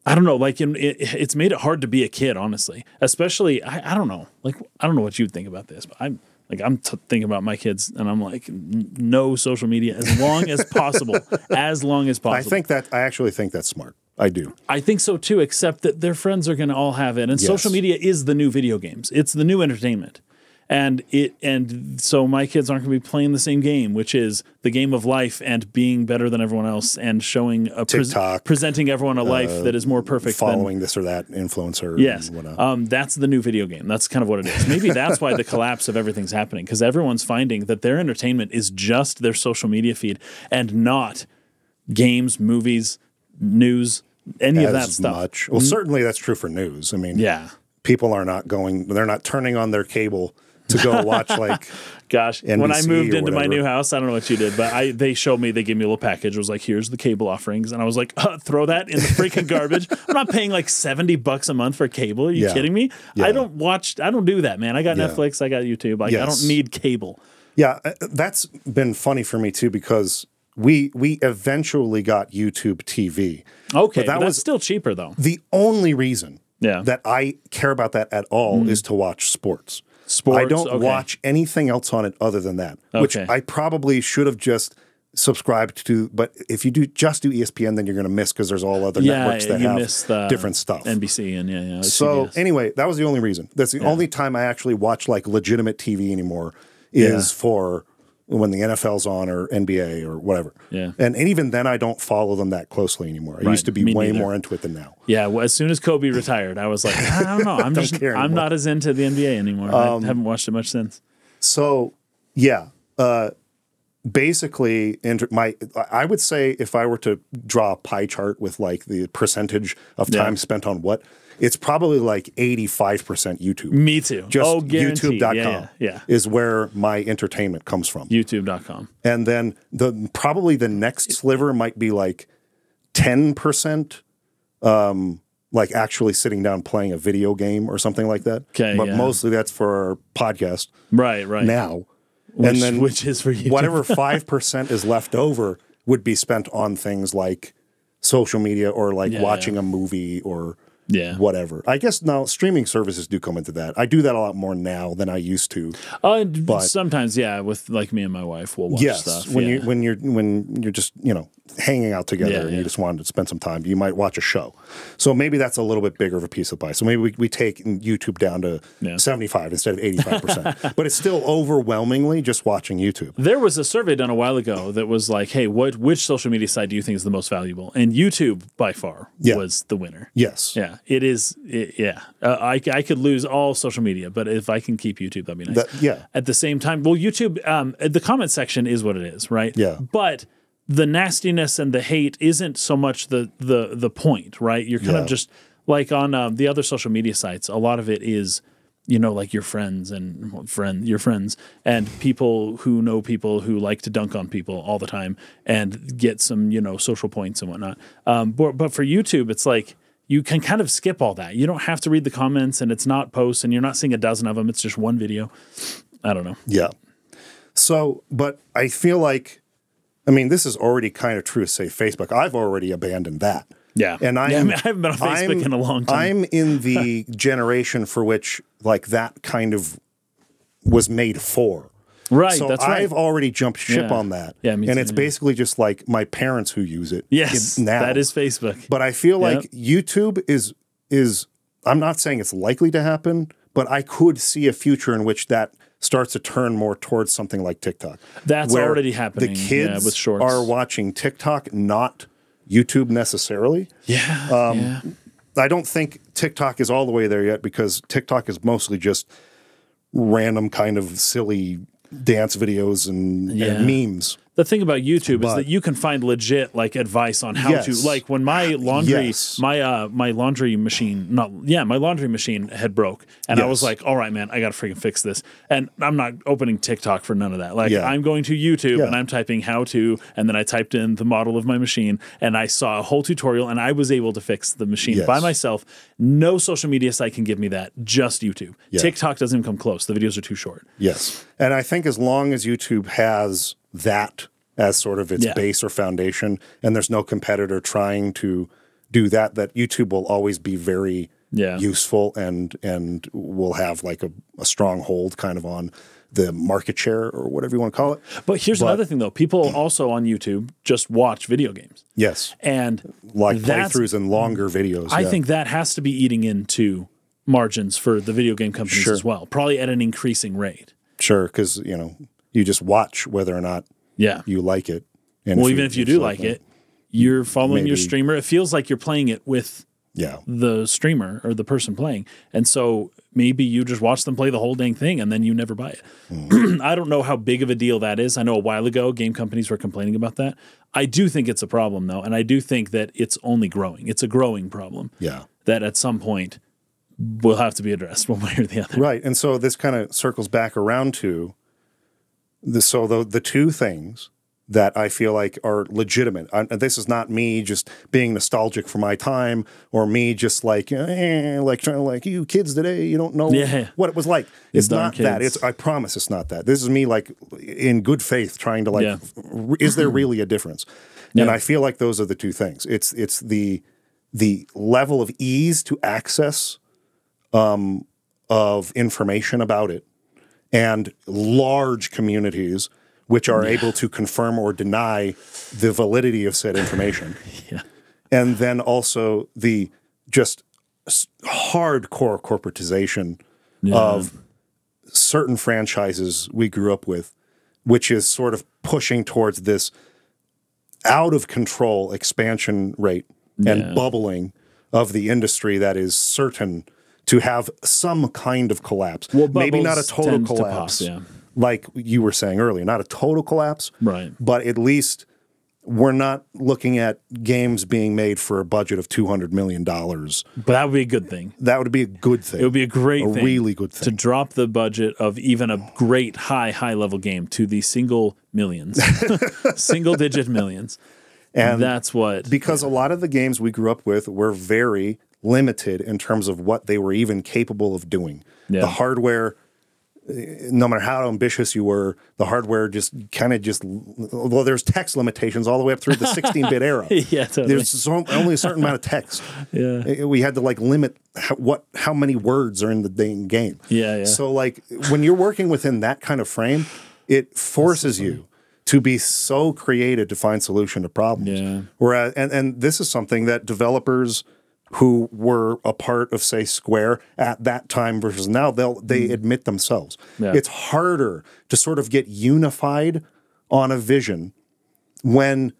don't know, like it's made it hard to be a kid, honestly, especially, I don't know, like, I don't know what you'd think about this, but I'm thinking about my kids and I'm like, no social media as long as possible, I think that, I actually think that's smart. I do. I think so too, except that their friends are going to all have it. And social media is the new video games. It's the new entertainment. And so my kids aren't going to be playing the same game, which is the game of life and being better than everyone else and showing a TikTok, presenting everyone a life that is more perfect. Following this or that influencer. Yes. That's the new video game. That's kind of what it is. Maybe that's why the collapse of everything's happening, because everyone's finding that their entertainment is just their social media feed and not games, movies, news, any of that stuff. Much. Well, certainly that's true for news. I mean, yeah, people are not going, they're not turning on their cable to go watch, like, gosh, NBC when I moved into my new house, I don't know what you did, but they showed me, they gave me a little package. It was like, here's the cable offerings. And I was like, throw that in the freaking garbage. I'm not paying like $70 a month for cable. Are you kidding me? Yeah. I don't do that, man. I got Netflix. I got YouTube. I don't need cable. Yeah. That's been funny for me too, because we eventually got YouTube TV. Okay. But that was still cheaper though. The only reason that I care about that at all is to watch sports. I don't watch anything else on it other than that, which I probably should have just subscribed to. But if you do ESPN, then you're going to miss, because there's all other networks that have different stuff. NBC and so CBS. Anyway, that was the only reason. That's the only time I actually watch like legitimate TV anymore is for when the NFL's on or NBA or whatever. Yeah. And even then I don't follow them that closely anymore. I used to be more into it than now. Yeah. Well, as soon as Kobe retired, I was like, I don't know. I'm I'm not as into the NBA anymore. I haven't watched it much since. So basically I would say if I were to draw a pie chart with like the percentage of time spent on what, it's probably like 85% YouTube. Me too. Just guaranteed. YouTube.com is where my entertainment comes from. YouTube.com. And then probably the next sliver might be like 10%, like actually sitting down playing a video game or something like that. Okay, but mostly that's for our podcast. Right. Now. Which is for YouTube. Whatever 5% is left over would be spent on things like social media or like watching a movie or... Yeah. Whatever. I guess now streaming services do come into that. I do that a lot more now than I used to. But sometimes, with like me and my wife, we'll watch stuff. When you're just, hanging out together and you just wanted to spend some time, you might watch a show. So maybe that's a little bit bigger of a piece of pie. So maybe we take YouTube down to 75 instead of 85%. But it's still overwhelmingly just watching YouTube. There was a survey done a while ago that was like, hey, which social media site do you think is the most valuable? And YouTube by far was the winner. Yes. Yeah. It is, I could lose all social media, but if I can keep YouTube, that'd be nice. At the same time, YouTube, the comment section is what it is, right? Yeah. But the nastiness and the hate isn't so much the point, right? You're kind of just, like on the other social media sites, a lot of it is, like your friends and your friends and people who know people who like to dunk on people all the time and get some, social points and whatnot. But for YouTube, it's like, you can kind of skip all that. You don't have to read the comments, and it's not posts, and you're not seeing a dozen of them. It's just one video. I don't know. Yeah. So, but I feel like, this is already kind of true to say Facebook. I've already abandoned that. Yeah. And I haven't been on Facebook in a long time. I'm in the generation for which, like, that kind of was made for. Right, so that's right. I've already jumped ship on that. Yeah, me too, and it's basically just like my parents who use it. Yes, now. That is Facebook. But I feel like YouTube is I'm not saying it's likely to happen, but I could see a future in which that starts to turn more towards something like TikTok. That's already happening. The kids with shorts are watching TikTok, not YouTube necessarily. Yeah, I don't think TikTok is all the way there yet, because TikTok is mostly just random kind of silly dance videos and memes. The thing about YouTube is that you can find legit like advice on how to, like when my laundry, my laundry machine, my laundry machine had broke, and I was like, all right, man, I got to freaking fix this. And I'm not opening TikTok for none of that. Like I'm going to YouTube and I'm typing how to, and then I typed in the model of my machine and I saw a whole tutorial and I was able to fix the machine by myself. No social media site can give me that. Just YouTube. Yeah. TikTok doesn't even come close. The videos are too short. Yes. And I think as long as YouTube has that as sort of its base or foundation, and there's no competitor trying to do that YouTube will always be very useful and will have like a strong hold kind of on the market share or whatever you want to call it. But here's another thing though. People also on YouTube just watch video games. Yes. And like playthroughs and longer videos. I think that has to be eating into margins for the video game companies as well, probably at an increasing rate. Sure, because, you know, you just watch whether or not you like it. And well, even if you do like it, you're following your streamer. It feels like you're playing it with the streamer or the person playing. And so maybe you just watch them play the whole dang thing and then you never buy it. Mm. I don't know how big of a deal that is. I know a while ago game companies were complaining about that. I do think it's a problem, though, and I do think that it's only growing. It's a growing problem that at some point will have to be addressed one way or the other. Right, and so this kind of circles back around to the, so the two things that I feel like are legitimate. This is not me just being nostalgic for my time or me just like trying to like, you kids today, you don't know what it was like. It's not kids. That. It's I promise it's not that. This is me like in good faith trying to like, is there really a difference? Yeah. And I feel like those are the two things. It's the level of ease to access of information about it and large communities which are able to confirm or deny the validity of said information. And then also the just hardcore corporatization of certain franchises we grew up with, which is sort of pushing towards this out-of-control expansion rate and bubbling of the industry that is certain to have some kind of collapse. Well, maybe not a total collapse. Like you were saying earlier, not a total collapse, right? But at least we're not looking at games being made for a budget of $200 million. But that would be a good thing. That would be a good thing. It would be a great thing. A really good thing. To drop the budget of even a great high-level game to the single millions, single-digit millions. And that's what... Because a lot of the games we grew up with were very limited in terms of what they were even capable of doing. Yeah. The hardware... No matter how ambitious you were, the hardware just kind of just, well, there's text limitations all the way up through the 16-bit era. Totally. There's only a certain amount of text. We had to like limit how many words are in the dang game. So like when you're working within that kind of frame, it forces you to be so creative to find solution to problems. Whereas, and this is something that developers who were a part of, say, Square at that time versus now, they admit themselves. It's harder to sort of get unified on a vision when,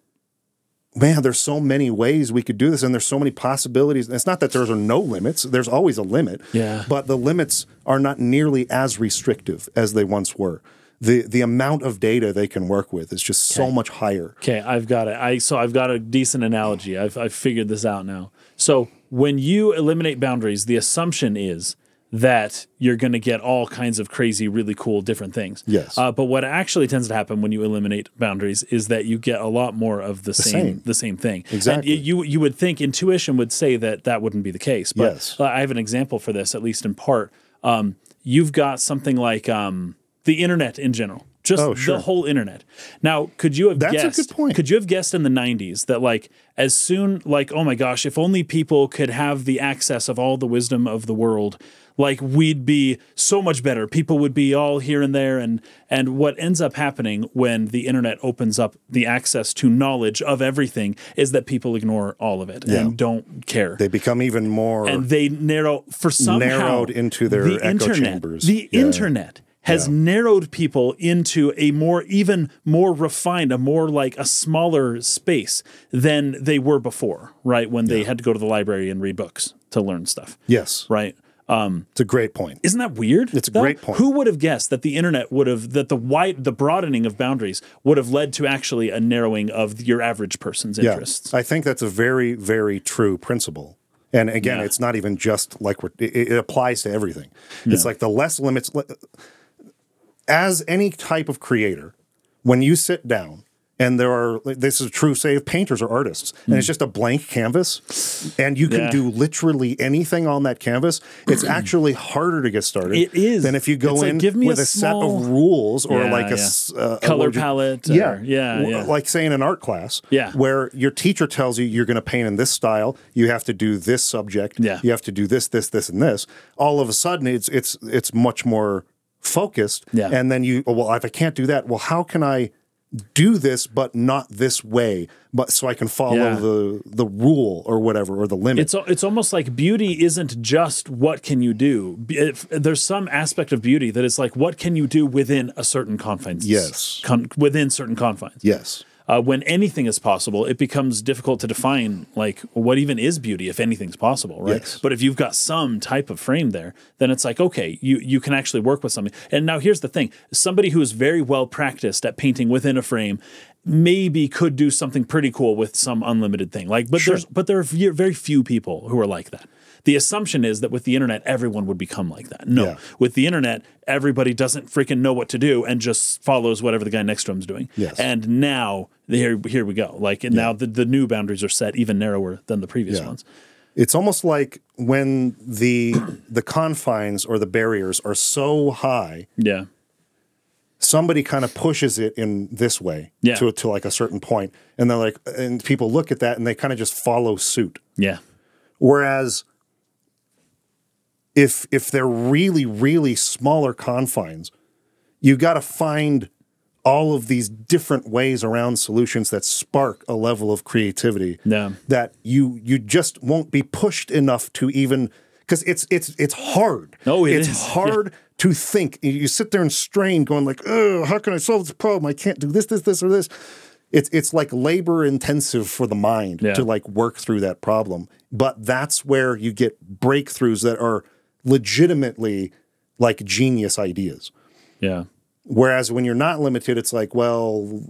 man, there's so many ways we could do this and there's so many possibilities. It's not that there are no limits. There's always a limit. But the limits are not nearly as restrictive as they once were. The amount of data they can work with is just so much higher. I've got it. So I've got a decent analogy. I've figured this out now. So when you eliminate boundaries, the assumption is that you're going to get all kinds of crazy, really cool, different things. But what actually tends to happen when you eliminate boundaries is that you get a lot more of the same thing. Exactly. And you would think intuition would say that wouldn't be the case. But I have an example for this, at least in part. You've got something like the internet in general, just the whole internet. Now, that's a good point. Could you have guessed in the 90s that like as soon, like, oh my gosh, if only people could have the access of all the wisdom of the world, like we'd be so much better. People would be all here and there. And what ends up happening when the internet opens up the access to knowledge of everything is that people ignore all of it and don't care. They become even more. And they narrowed into their echo chambers. The internet has narrowed people into a more, even more refined, a more like a smaller space than they were before, right? When they had to go to the library and read books to learn stuff. Yes. Right? It's a great point. Isn't that weird? It's a great point. Who would have guessed that the internet would have, that the broadening of boundaries would have led to actually a narrowing of your average person's interests? I think that's a very, very true principle. And again, it's not even just like, it applies to everything. Yeah. It's like the less limits... As any type of creator, when you sit down, and this is true, say, of painters or artists, and it's just a blank canvas, and you can do literally anything on that canvas, it's actually harder to get started than if you go with a set of rules or color palette. Like, say, in an art class where your teacher tells you you're going to paint in this style, you have to do this subject, you have to do this, this, this, and this. All of a sudden, it's much more... focused, and then if I can't do that, well, how can I do this, but not this way, but so I can follow the rule or whatever, or the limit. It's almost like beauty isn't just what can you do. There's some aspect of beauty that is like, what can you do within a certain confines? Yes. Within certain confines. Yes. When anything is possible, it becomes difficult to define, like, what even is beauty if anything's possible, right? Yes. But if you've got some type of frame there, then it's like, okay, you can actually work with something. And now here's the thing. Somebody who is very well practiced at painting within a frame maybe could do something pretty cool with some unlimited thing. Like, but, but there are very few people who are like that. The assumption is that with the internet, everyone would become like that. No. Yeah. With the internet, everybody doesn't freaking know what to do and just follows whatever the guy next to him's doing. Yes. And now, here we go. Like, and now the new boundaries are set even narrower than the previous ones. It's almost like when the confines or the barriers are so high. Yeah. Somebody kind of pushes it in this way to like a certain point. And they're like, and people look at that and they kind of just follow suit. Yeah. Whereas if they're really, really smaller confines, you got to find all of these different ways around solutions that spark a level of creativity that you just won't be pushed enough to even, because it's hard. Oh, it's hard to think. You sit there and strain, going like, oh, how can I solve this problem? I can't do this, or this. It's like labor intensive for the mind to like work through that problem. But that's where you get breakthroughs that are legitimately like genius ideas. Yeah. Whereas when you're not limited, it's like, well,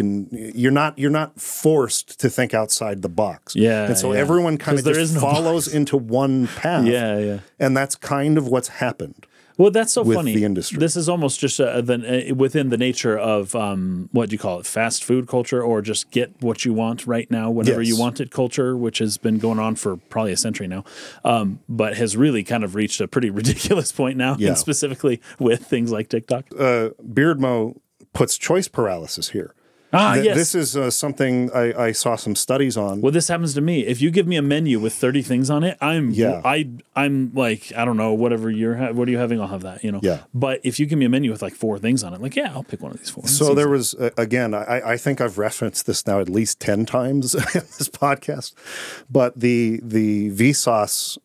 you're not forced to think outside the box. Yeah. And so everyone kind of just follows into one path. Yeah. And that's kind of what's happened. Well, that's so funny. The industry. This is almost just within the nature of what do you call it, fast food culture, or just get what you want right now, whenever you want it culture, which has been going on for probably a century now, but has really kind of reached a pretty ridiculous point now, and specifically with things like TikTok. Beardmo puts choice paralysis here. Yes. This is something I saw some studies on. Well, this happens to me. If you give me a menu with 30 things on it, I'm like, I don't know, whatever what are you having? I'll have that, you know? Yeah. But if you give me a menu with like 4 things on it, like, I'll pick one of these 4. So there was, again, I think I've referenced this now at least 10 times in this podcast, but the Vsauce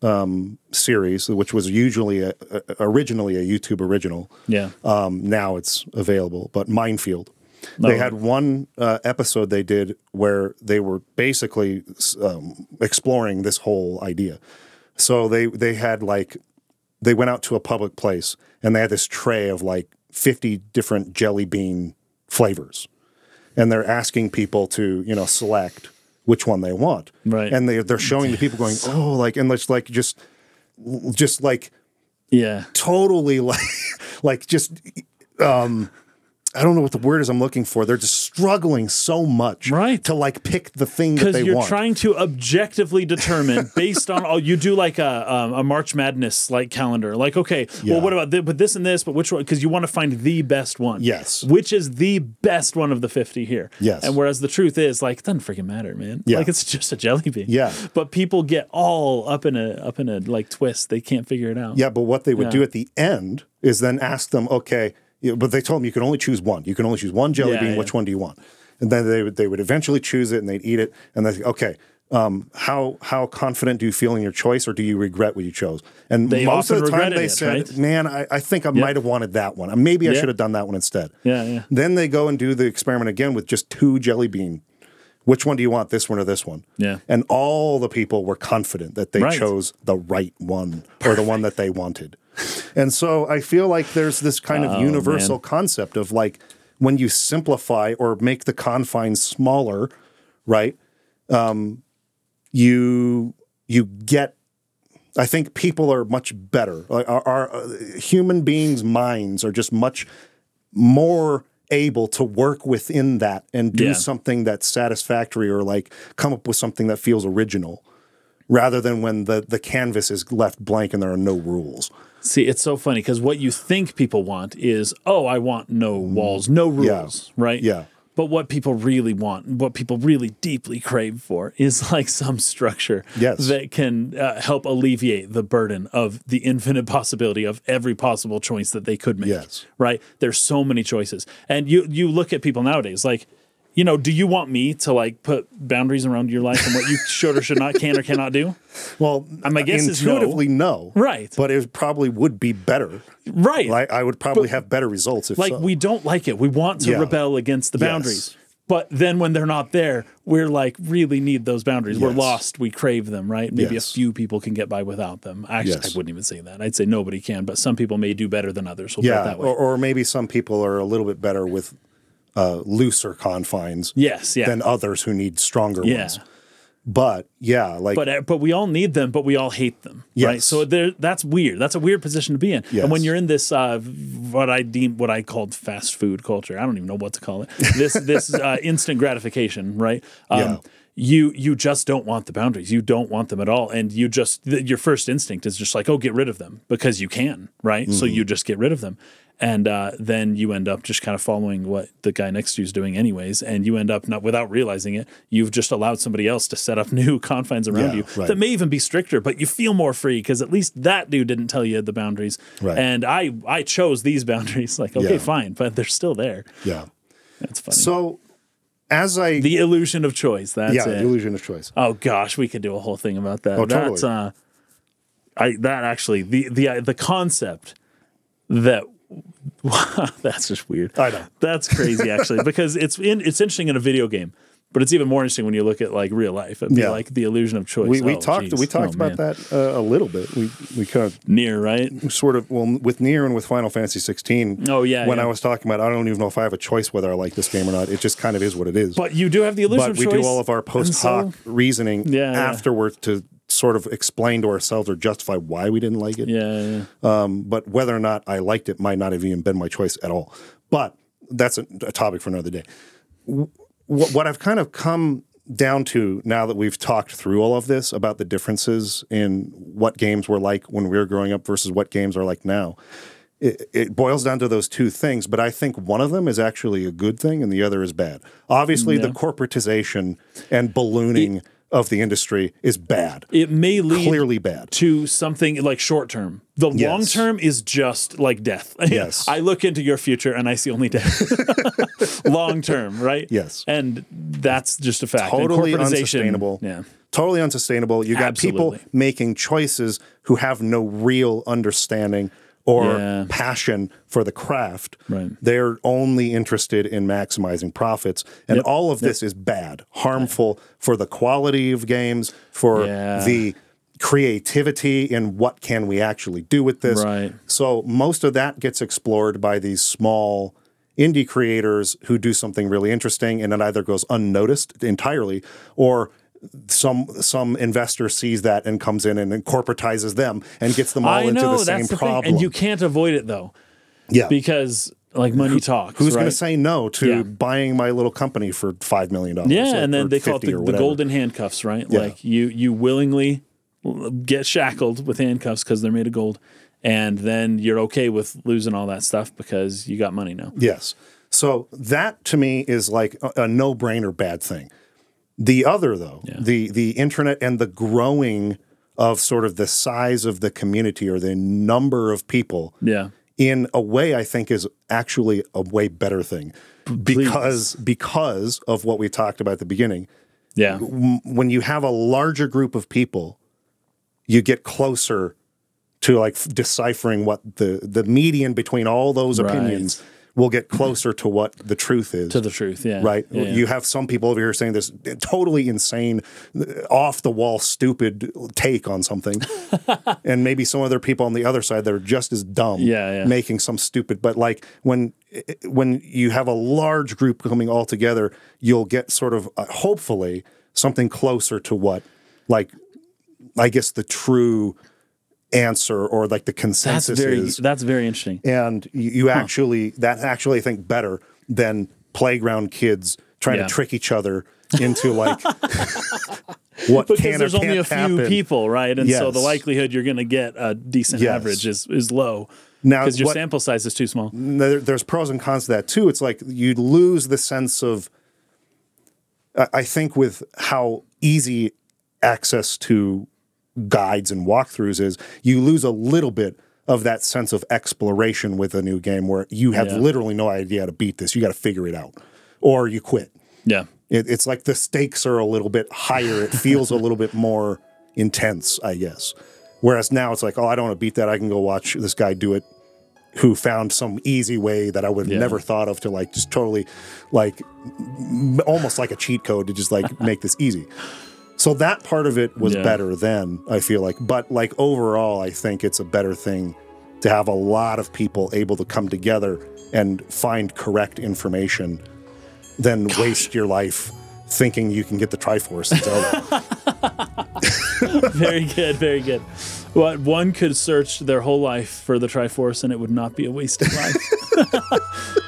series, which was usually originally a YouTube original. Yeah. Now it's available, but Minefield. They had one episode they did where they were basically exploring this whole idea. So they had like, they went out to a public place and they had this tray of like 50 different jelly bean flavors. And they're asking people to, select which one they want. Right. And they're showing the people going, oh, like, and it's like, just like, totally like just, I don't know what the word is I'm looking for. They're just struggling so much to like pick the thing that they want. Because you're trying to objectively determine based on all you do, like a March Madness like calendar. Like, okay, well, what about this and this? But which one? Because you want to find the best one. Yes. Which is the best one of the 50 here. Yes. And whereas the truth is, like, it doesn't freaking matter, man. Yeah. Like, it's just a jelly bean. Yeah. But people get all up in a like twist. They can't figure it out. Yeah. But what they would do at the end is then ask them, okay. Yeah, but they told him you can only choose one. You can only choose one jelly bean. Yeah. Which one do you want? And then they would eventually choose it and they'd eat it. And they'd say, okay, how confident do you feel in your choice, or do you regret what you chose? And they most of the time they said, right? Man, I think I might have wanted that one. Maybe I should have done that one instead. Yeah. Then they go and do the experiment again with just 2 jelly bean. Which one do you want, this one or this one? Yeah. And all the people were confident that they chose the right one or the one that they wanted. And so I feel like there's this kind of universal concept of like when you simplify or make the confines smaller, right? You get, I think people are much better. Like our human beings' minds are just much more able to work within that and do something that's satisfactory, or like come up with something that feels original, rather than when the canvas is left blank and there are no rules. See, it's so funny because what you think people want is, oh, I want no walls, no rules, right? Yeah. But what people really want, what people really deeply crave for is like some structure that can help alleviate the burden of the infinite possibility of every possible choice that they could make, right? There's so many choices. And you look at people nowadays, like, you know, do you want me to like put boundaries around your life and what you should or should not, can or cannot do? Well, my guess intuitively is no. Right. But it probably would be better. Right. Like, I would probably have better results if so. We don't like it. We want to rebel against the boundaries. Yes. But then when they're not there, we're like, really need those boundaries. Yes. We're lost. We crave them, right? Maybe a few people can get by without them. Actually, I wouldn't even say that. I'd say nobody can, but some people may do better than others. We'll put it that way. Or maybe some people are a little bit better with looser confines than others who need stronger ones. But but we all need them, but we all hate them. Yes. Right. So that's weird. That's a weird position to be in. Yes. And when you're in this what I called fast food culture, I don't even know what to call it. This instant gratification, right? You just don't want the boundaries. You don't want them at all. And you just, your first instinct is just like, oh, get rid of them because you can, right? Mm-hmm. So you just get rid of them. And then you end up just kind of following what the guy next to you is doing anyways. And you end up, not without realizing it, you've just allowed somebody else to set up new confines around you that may even be stricter, but you feel more free because at least that dude didn't tell you the boundaries. Right. And I chose these boundaries. Like, okay, fine, but they're still there. Yeah. That's funny. So the illusion of choice. That's it. The illusion of choice. Oh gosh, we could do a whole thing about that. Oh, totally. That's the concept that that's just weird. I know. That's crazy actually, because it's interesting in a video game, but it's even more interesting when you look at like real life. It'd be like the illusion of choice. We talked about that a little bit. We kind of Nier, right? Sort of. Well, with Nier and with Final Fantasy 16. Oh yeah. When I was talking about, I don't even know if I have a choice whether I like this game or not. It just kind of is what it is. But you do have the illusion of choice. But we do all of our post hoc reasoning afterwards to sort of explain to ourselves or justify why we didn't like it. But whether or not I liked it might not have even been my choice at all. But that's a topic for another day. What I've kind of come down to now that we've talked through all of this about the differences in what games were like when we were growing up versus what games are like now, it boils down to those two things. But I think one of them is actually a good thing and the other is bad. Obviously, the corporatization and ballooning of the industry is bad. It may lead to something like short term. The long term is just like death. Yes. I look into your future and I see only death. Long term, right? Yes. And that's just a fact. Totally unsustainable. Yeah. Totally unsustainable. You got people making choices who have no real understanding or passion for the craft. Right. They're only interested in maximizing profits. And all of this is bad, harmful for the quality of games, for the creativity in what can we actually do with this. Right. So most of that gets explored by these small indie creators who do something really interesting and it either goes unnoticed entirely or some investor sees that and comes in and corporatizes them and gets them all into the same problem. And you can't avoid it though. Yeah. Because like money talks. Who's going to say no to buying my little company for $5 million? Yeah. And then they call it the golden handcuffs, right? Yeah. Like you willingly get shackled with handcuffs because they're made of gold. And then you're okay with losing all that stuff because you got money now. Yes. So that to me is like a no-brainer bad thing. The other, though, the internet and the growing of sort of the size of the community or the number of people in a way I think is actually a way better thing because of what we talked about at the beginning. Yeah. When you have a larger group of people, you get closer to like deciphering what the median between all those opinions is. We'll get closer to what the truth is. To the truth, yeah. Right? Yeah. You have some people over here saying this totally insane, off-the-wall, stupid take on something. And maybe some other people on the other side that are just as dumb making some stupid. But like when you have a large group coming all together, you'll get sort of, hopefully, something closer to what, like, I guess the true answer or like the consensus is. That's very interesting. And you actually, I think better than playground kids trying to trick each other into like what because can there's or can't only a few happen. People, right? And so the likelihood you're going to get a decent average is low. Now, because your sample size is too small. There's pros and cons to that too. It's like you lose the sense of, I think, with how easy access to guides and walkthroughs is, you lose a little bit of that sense of exploration with a new game where you have literally no idea how to beat this. You got to figure it out or you quit. Yeah. It's like the stakes are a little bit higher. It feels a little bit more intense, I guess. Whereas now it's like, oh, I don't want to beat that. I can go watch this guy do it who found some easy way that I would have never thought of to, like, just totally, like, almost like a cheat code to just, like, make this easy. So that part of it was better then, I feel like. But, like, overall, I think it's a better thing to have a lot of people able to come together and find correct information than waste your life thinking you can get the Triforce in Zelda. Very good, very good. Well, one could search their whole life for the Triforce and it would not be a waste of life.